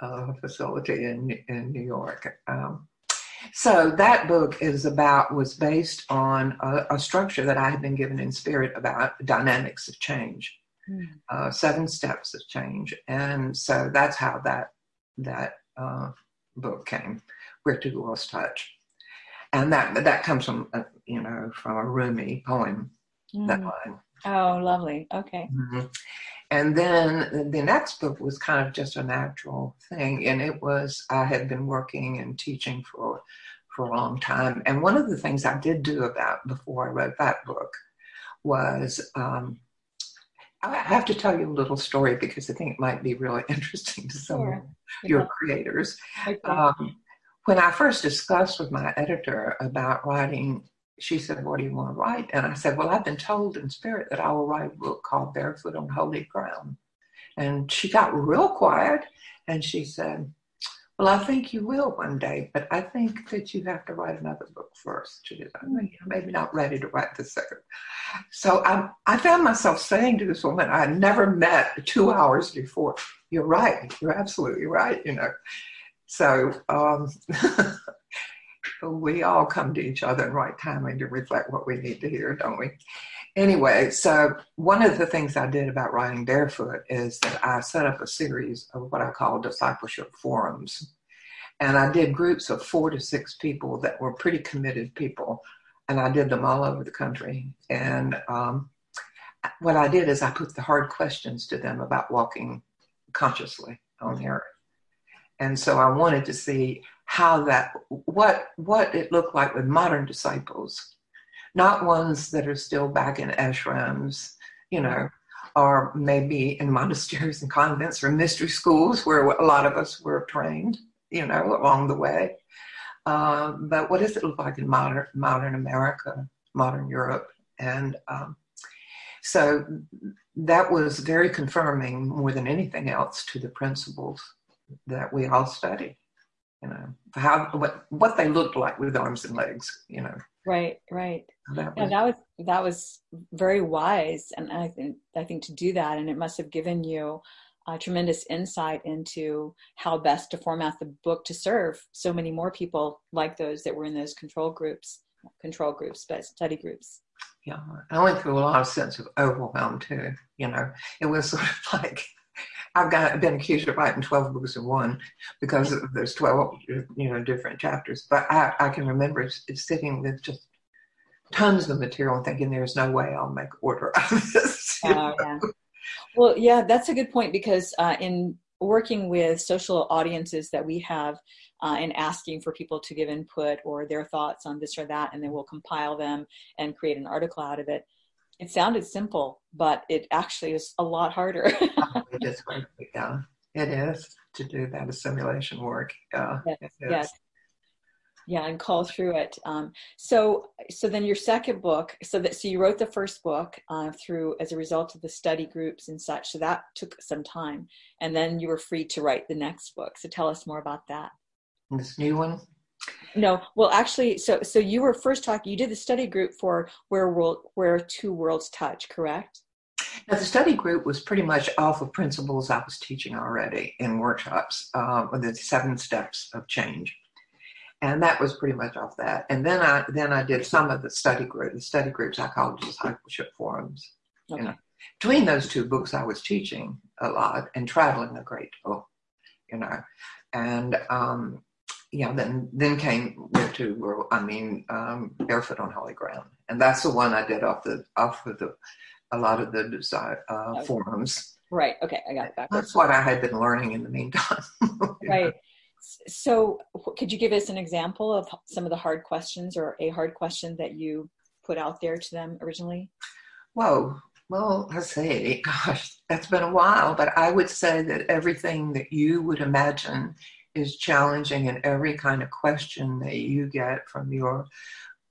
uh, facility in in New York. Um, so that book is about, was based on a, a structure that I had been given in spirit about dynamics of change, mm. uh, seven steps of change. And so that's how that, that uh, book came, Where Two Worlds Touch. And that, that comes from, a, you know, from a Rumi poem, mm. that line. Oh, lovely. Okay. Mm-hmm. And then the next book was kind of just a natural thing. And it was, I had been working and teaching for, for a long time. And one of the things I did do about before I wrote that book was, um, I have to tell you a little story because I think it might be really interesting to some sure. of your yeah. creators. Okay. Um, when I first discussed with my editor about writing, she said, what do you want to write? And I said, well, I've been told in spirit that I will write a book called Barefoot on Holy Ground. And she got real quiet and she said, well, I think you will one day, but I think that you have to write another book first. She said, I'm maybe not ready to write the second. So I, I found myself saying to this woman I had never met two hours before, you're right, you're absolutely right, you know. So... Um, we all come to each other in right timing to reflect what we need to hear, don't we? Anyway, so one of the things I did about writing Barefoot is that I set up a series of what I call discipleship forums. And I did groups of four to six people that were pretty committed people. And I did them all over the country. And um, what I did is I put the hard questions to them about walking consciously on the earth. And so I wanted to see how that, what what it looked like with modern disciples, not ones that are still back in ashrams, you know, or maybe in monasteries and convents or mystery schools where a lot of us were trained, you know, along the way. Uh, but what does it look like in modern modern America, modern Europe? And um, so that was very confirming more than anything else to the principles that we all study, you know, how what what they looked like with arms and legs, you know. Right, right. That was, yeah, that was that was very wise, and I think I think to do that, and it must have given you a tremendous insight into how best to format the book to serve so many more people like those that were in those control groups, control groups, but study groups. Yeah, I went through a lot of sense of overwhelm too. You know, it was sort of like I've got been accused of writing twelve books in one because there's twelve, you know, different chapters. But I, I can remember sitting with just tons of material and thinking there's no way I'll make order out of this. Uh, yeah. Well, yeah, that's a good point because uh, in working with social audiences that we have uh, and asking for people to give input or their thoughts on this or that, and then we'll compile them and create an article out of it. It sounded simple, but it actually is a lot harder. It is, yeah. It is to do that assimilation work. Yeah, yes, yes. Yeah, and call through it. Um, so, so then your second book. So that so you wrote the first book uh, through as a result of the study groups and such. So that took some time, and then you were free to write the next book. So tell us more about that. This new one. No, well, actually, so so you were first talking, you did the study group for Where World, Where Two Worlds Touch, correct? Now, the study group was pretty much off of principles I was teaching already in workshops, uh, with the seven steps of change. And that was pretty much off that. And then I then I did some of the study group, the study groups I called discipleship forums. Okay. You know, between those two books, I was teaching a lot and traveling a great deal, you know, and um yeah, then then came to I mean um, Barefoot on Holy Ground, and that's the one I did off the off of the a lot of the design, uh, okay. forums. Right. Okay, I got it backwards. That's what I had been learning in the meantime. Right. Know. So, could you give us an example of some of the hard questions or a hard question that you put out there to them originally? Whoa. Well, I say, gosh, that's been a while, but I would say that everything that you would imagine is challenging, and every kind of question that you get from your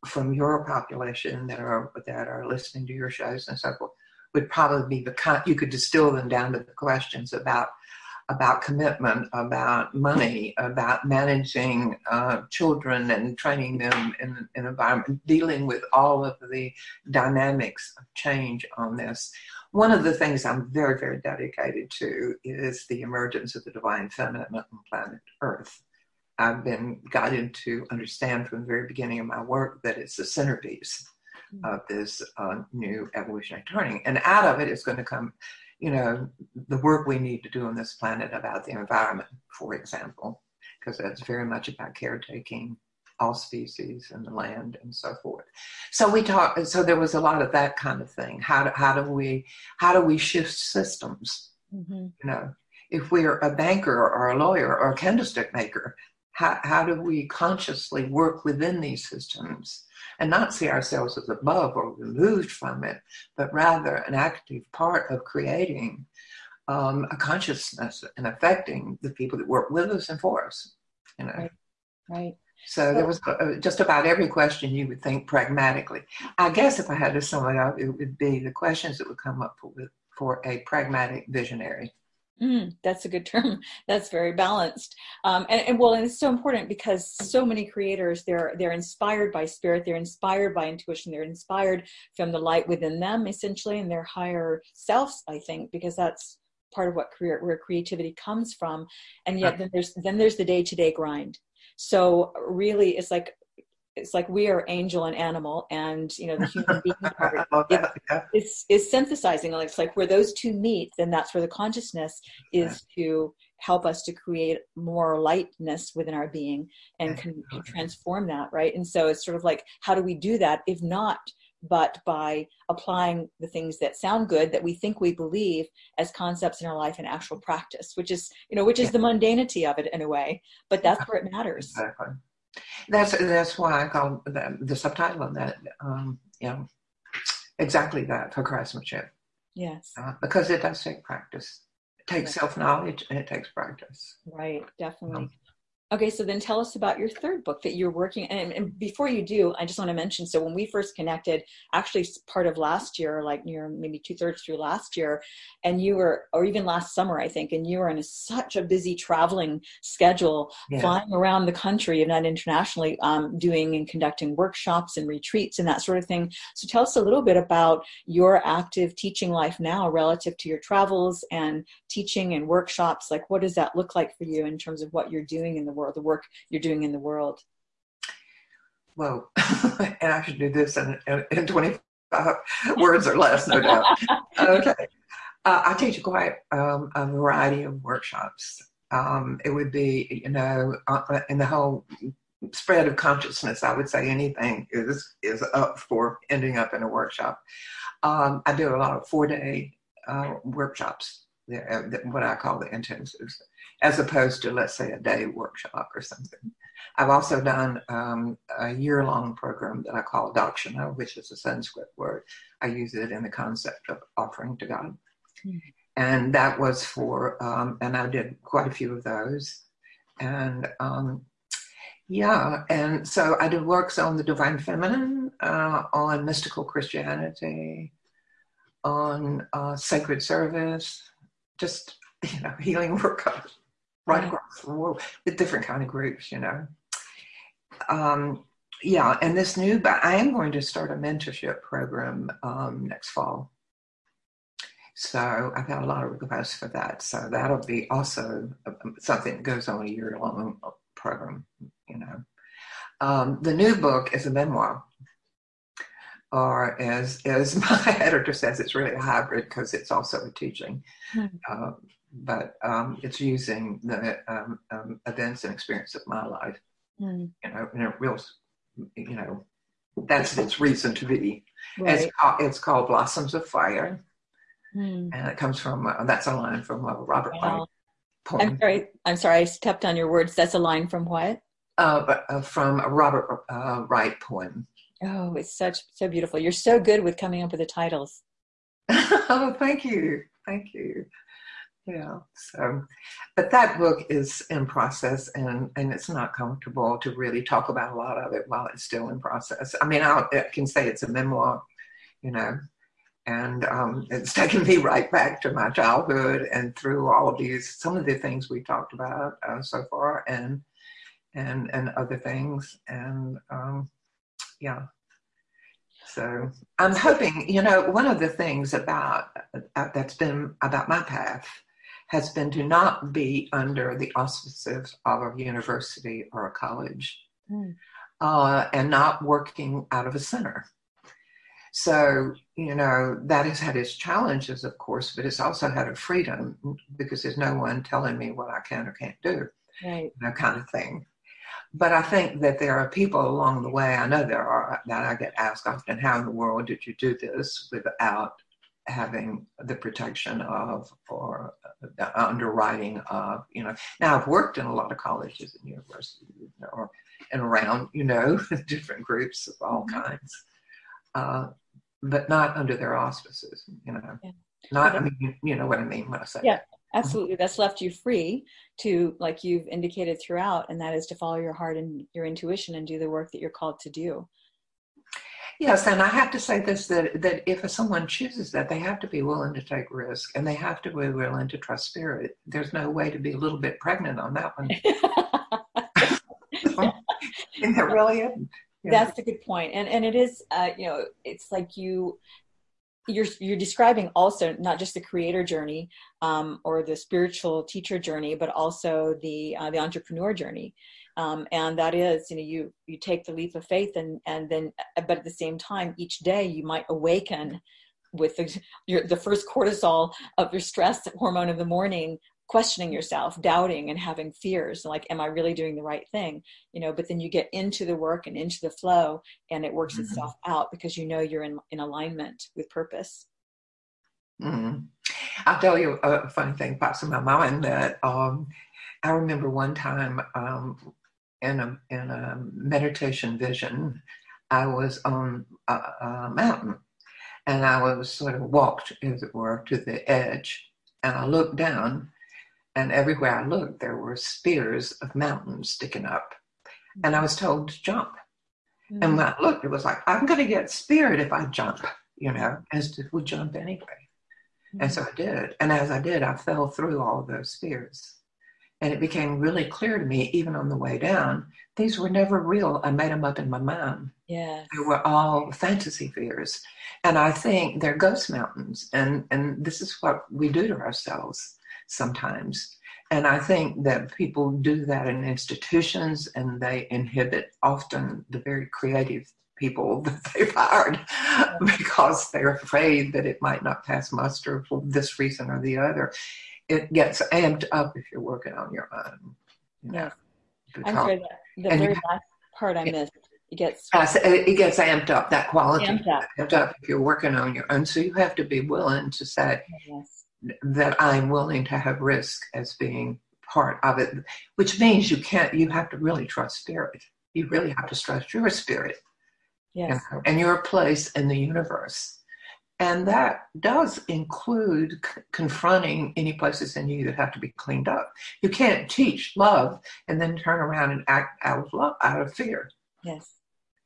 from your population that are that are listening to your shows and so forth would probably be the you could distill them down to the questions about about commitment, about money, about managing uh, children and training them in an environment, dealing with all of the dynamics of change on this. One of the things I'm very, very dedicated to is the emergence of the divine feminine on planet Earth. I've been guided to understand from the very beginning of my work that it's the centerpiece mm-hmm. of this uh, new evolutionary turning. And out of it is going to come, you know, the work we need to do on this planet about the environment, for example, because that's very much about caretaking all species and the land and so forth. So we talked, so there was a lot of that kind of thing. How do, how do we, how do we shift systems? Mm-hmm. You know, if we're a banker or a lawyer or a candlestick maker, how, how do we consciously work within these systems and not see ourselves as above or removed from it, but rather an active part of creating um, a consciousness and affecting the people that work with us and for us, you know? Right. Right. So there was just about every question you would think pragmatically. I guess if I had to sum it up, it would be the questions that would come up for, for a pragmatic visionary. Mm, that's a good term. That's very balanced. Um, and, and well, and it's so important because so many creators, they're, they're inspired by spirit. They're inspired by intuition. They're inspired from the light within them, essentially, and their higher selves, I think, because that's part of what career, where creativity comes from. And yet then there's, then there's the day-to-day grind. So really, it's like it's like we are angel and animal, and you know the human being part is it, yeah. synthesizing. It's like where those two meet, then that's where the consciousness is yeah. to help us to create more lightness within our being and can transform that, right? And so it's sort of like, how do we do that? If not, but by applying the things that sound good that we think we believe as concepts in our life and actual practice, which is, you know, which is yeah. the mundanity of it in a way, but that's where it matters. Exactly. That's, that's why I call the, the subtitle on that, um, you know, exactly that, for craftsmanship. Yes. Uh, because it does take practice. It takes yes. self-knowledge and it takes practice. Right. Definitely. Um, Okay, so then tell us about your third book that you're working on. And, and before you do, I just want to mention, so when we first connected, actually part of last year, like you're maybe two thirds through last year, and you were, or even last summer, I think, and you were in a, such a busy traveling schedule, yeah. flying around the country, if not internationally, um, doing and conducting workshops and retreats and that sort of thing. So tell us a little bit about your active teaching life now relative to your travels and teaching and workshops. Like, what does that look like for you in terms of what you're doing in the world, the work you're doing in the world? Well, and I should do this in, in, in twenty-five uh, words or less, no doubt. Okay. Uh, I teach quite um, a variety of workshops. Um, it would be, you know, uh, in the whole spread of consciousness, I would say anything is is up for ending up in a workshop. Um, I do a lot of four-day uh, workshops, what I call the intensives, as opposed to, let's say, a day workshop or something. I've also done um, a year-long program that I call Dakshina, which is a Sanskrit word. I use it in the concept of offering to God. Mm-hmm. And that was for, um, and I did quite a few of those. And um, yeah, and so I did works on the Divine Feminine, uh, on mystical Christianity, on uh, sacred service, just, you know, healing workups right across the world with different kind of groups, you know. Um, yeah, and this new, but I am going to start a mentorship program um, next fall. So I've got a lot of requests for that. So that'll be also something that goes on a year-long program, you know. Um, the new book is a memoir, or as, as my editor says, it's really a hybrid because it's also a teaching. Mm-hmm. uh, but um, it's using the um, um, events and experience of my life, mm-hmm. you know, in a real, you know, that's its reason to be. Right. It's, uh, it's called Blossoms of Fire. Mm. And it comes from, uh, that's a line from uh, Robert wow. White's poem. I'm sorry, I'm sorry, I stepped on your words. That's a line from what? Uh, but, uh, from a Robert uh, Wright poem. Oh, it's such, so beautiful. You're so good with coming up with the titles. Oh, thank you. Thank you. Yeah, so, but that book is in process, and, and it's not comfortable to really talk about a lot of it while it's still in process. I mean, I'll, I can say it's a memoir, you know. And um, it's taken me right back to my childhood and through all of these, some of the things we talked about uh, so far, and and and other things, and um, yeah. So I'm hoping, you know, one of the things about uh, that's been about my path has been to not be under the auspices of a university or a college, mm. uh, and not working out of a center. So, you know, that has had its challenges, of course, but it's also had a freedom because there's no one telling me what I can or can't do, right. You know, kind of thing. But I think that there are people along the way, I know there are, that I get asked often, how in the world did you do this without having the protection of or the underwriting of, you know. Now, I've worked in a lot of colleges and universities, you know, or, and around, you know, different groups of all mm-hmm. kinds. Uh, but not under their auspices, you know, yeah. not, I mean, you know what I mean when I say yeah, that. Absolutely. That's left you free to, like you've indicated throughout, and that is to follow your heart and your intuition and do the work that you're called to do. Yes, and I have to say this, that, that if someone chooses that, they have to be willing to take risk, and they have to be willing to trust spirit. There's no way to be a little bit pregnant on that one. And there really isn't. That's a good point. And and it is, uh, you know, it's like you, you're you're describing also not just the creator journey um, or the spiritual teacher journey, but also the uh, the entrepreneur journey. Um, and that is, you know, you, you take the leap of faith and, and then, but at the same time, each day you might awaken with the, your, the first cortisol of your stress hormone of the morning, questioning yourself, doubting and having fears, like, am I really doing the right thing? You know, but then you get into the work and into the flow, and it works mm-hmm. itself out because you know you're in, in alignment with purpose. Mm-hmm. I'll tell you a funny thing pops in my mind that um, I remember one time um, in a in a meditation vision, I was on a, a mountain, and I was sort of walked, as it were, to the edge, and I looked down. And everywhere I looked, there were spears of mountains sticking up. Mm-hmm. And I was told to jump. Mm-hmm. And when I looked, it was like, I'm going to get speared if I jump, you know, as if we'll jump anyway. Mm-hmm. And so I did. And as I did, I fell through all of those spears. And it became really clear to me, even on the way down, these were never real. I made them up in my mind. Yeah, they were all fantasy fears. And I think they're ghost mountains. And, and this is what we do to ourselves sometimes. And I think that people do that in institutions, and they inhibit often the very creative people that they've hired because they're afraid that it might not pass muster for this reason or the other. It gets amped up if you're working on your own. You know, yes. I'm sorry, the, the very you, last part I missed. It gets yes, it gets amped up, that quality. Amped up. Amped up if you're working on your own. So you have to be willing to say yes. that I'm willing to have risk as being part of it, which means you can't, you have to really trust spirit. You really have to trust your spirit. Yes. You know, and your place in the universe. And that does include c- confronting any places in you that have to be cleaned up. You can't teach love and then turn around and act out of love, out of fear. Yes.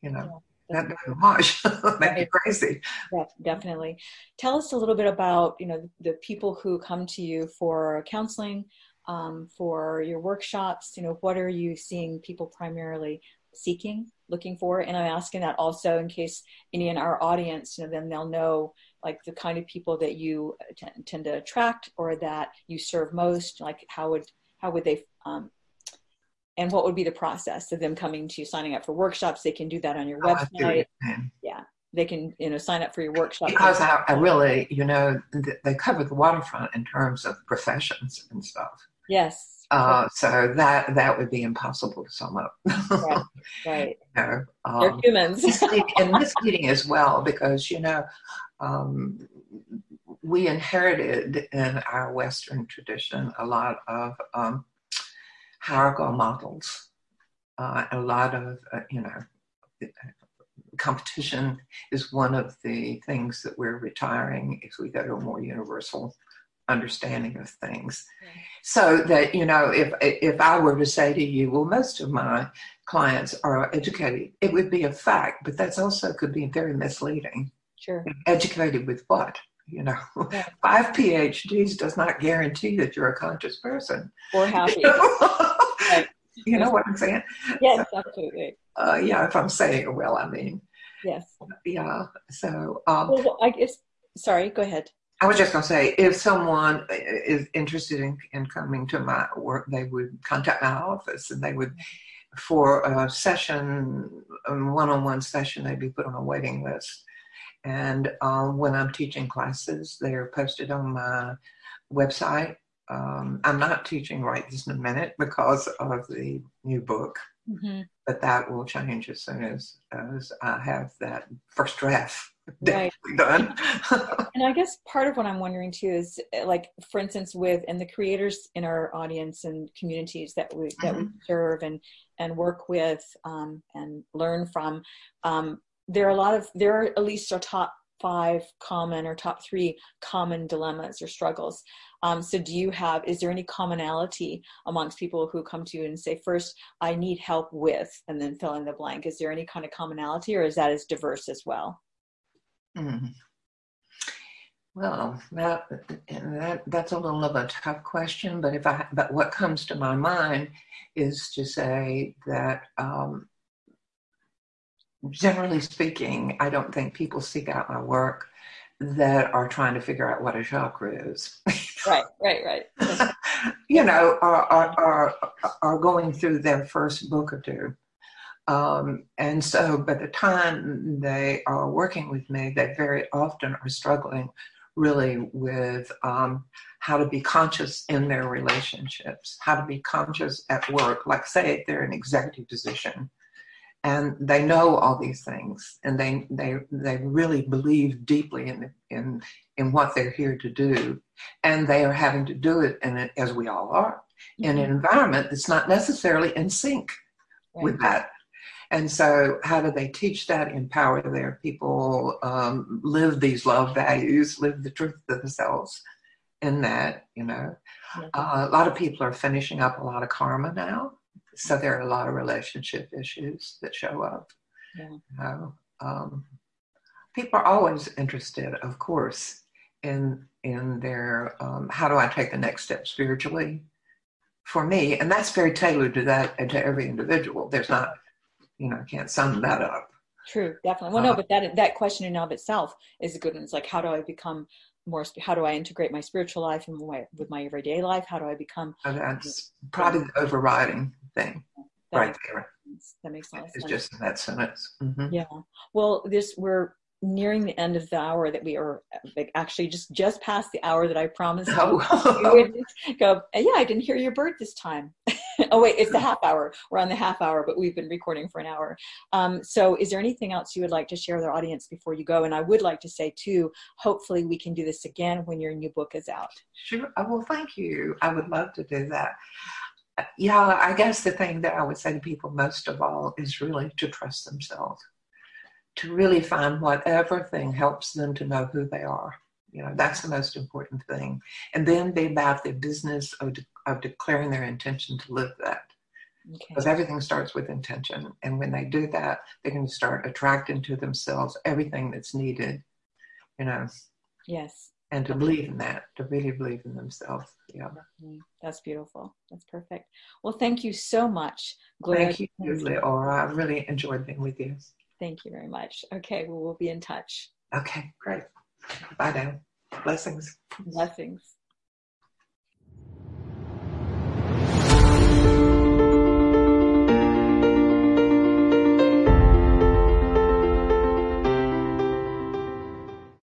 You know, yeah, that doesn't much. That'd be crazy. Yeah, definitely. Tell us a little bit about, you know, the people who come to you for counseling, um, for your workshops. You know, what are you seeing people primarily seeking, looking for? And I'm asking that also in case any in our audience, you know, then they'll know like the kind of people that you t- tend to attract or that you serve most, like how would, how would they, um, and what would be the process of them coming to you, signing up for workshops? They can do that on your oh, website. Yeah. They can, you know, sign up for your workshop. Because I, I really, you know, th- they cover the waterfront in terms of professions and stuff. Yes. Uh, so that, that would be impossible to sum up. Right, right. You know, um, they're humans. misleading, and misleading as well, because, you know, um, we inherited in our Western tradition a lot of um, hierarchical models, uh, a lot of, uh, you know, competition is one of the things that we're retiring if we go to a more universal understanding of things. Right. So that, you know, if if I were to say to you, well, most of my clients are educated, it would be a fact, but that's also could be very misleading. Sure. Educated with what? You know, yeah. Five PhDs does not guarantee that you're a conscious person. Or happy. You know, right. You know what I'm saying? Yes, so, absolutely. Uh, yeah, if I'm saying it well, I mean. Yes. Yeah, so. Um, well, I guess, sorry, go ahead. I was just going to say, if someone is interested in, in coming to my work, they would contact my office and they would, for a session, a one-on-one session, they'd be put on a waiting list. And um, when I'm teaching classes, they're posted on my website. Um, I'm not teaching right this minute because of the new book, mm-hmm. but that will change as soon as, as I have that first draft. Right. Done. And I guess part of what I'm wondering too is, like, for instance, with and the creators in our audience and communities that we that mm-hmm. we serve and and work with um, and learn from, um, there are a lot of there are at least our top five common or top three common dilemmas or struggles. Um, so, do you have? Is there any commonality amongst people who come to you and say, first, I need help with, and then fill in the blank? Is there any kind of commonality, or is that as diverse as well? Mm. Well, that, that that's a little of a tough question, but if I but what comes to my mind is to say that um, generally speaking, I don't think people seek out my work that are trying to figure out what a chakra is. Right, right, right. You know, are, are are are going through their first book or two. Um, and so by the time they are working with me, they very often are struggling really with um, how to be conscious in their relationships, how to be conscious at work. Like say they're in an executive position and they know all these things and they they, they really believe deeply in, in, in what they're here to do. And they are having to do it, in, as we all are, in an environment that's not necessarily in sync right. with that. And so how do they teach that, empower their people, um, live these love values, live the truth to themselves in that, you know. Mm-hmm. Uh, a lot of people are finishing up a lot of karma now. So there are a lot of relationship issues that show up. Yeah. You know? um, people are always interested, of course, in, in their, um, how do I take the next step spiritually for me? And that's very tailored to that and to every individual. There's not... You know, I can't sum that up. True, definitely. Well, no, but that that question in and of itself is a good one. It's like, how do I become more, how do I integrate my spiritual life and my, with my everyday life? How do I become? Oh, that's you know, probably the overriding thing that, right there. sense. That makes a lot of sense. It's just in that sentence. Mm-hmm. Yeah. Well, this we're nearing the end of the hour that we are, like, actually just, just past the hour that I promised. Oh. You would go, yeah, I didn't hear your bird this time. Oh, wait, it's the half hour. We're on the half hour, but we've been recording for an hour. Um, so is there anything else you would like to share with our audience before you go? And I would like to say, too, hopefully we can do this again when your new book is out. Sure. Well, thank you. I would love to do that. Yeah, I guess the thing that I would say to people most of all is really to trust themselves, to really find whatever thing helps them to know who they are. You know, that's the most important thing. And then be about the business of, de- of declaring their intention to live that. Okay. Because everything starts with intention. And when they do that, they're going to start attracting to themselves everything that's needed, you know. Yes. And to believe in that, to really believe in themselves. Yeah. That's beautiful. That's perfect. Well, thank you so much, Gloria. Thank you, Leora. I really enjoyed being with you. Thank you very much. Okay. Well, we'll be in touch. Okay, great. Bye now. Blessings. Blessings.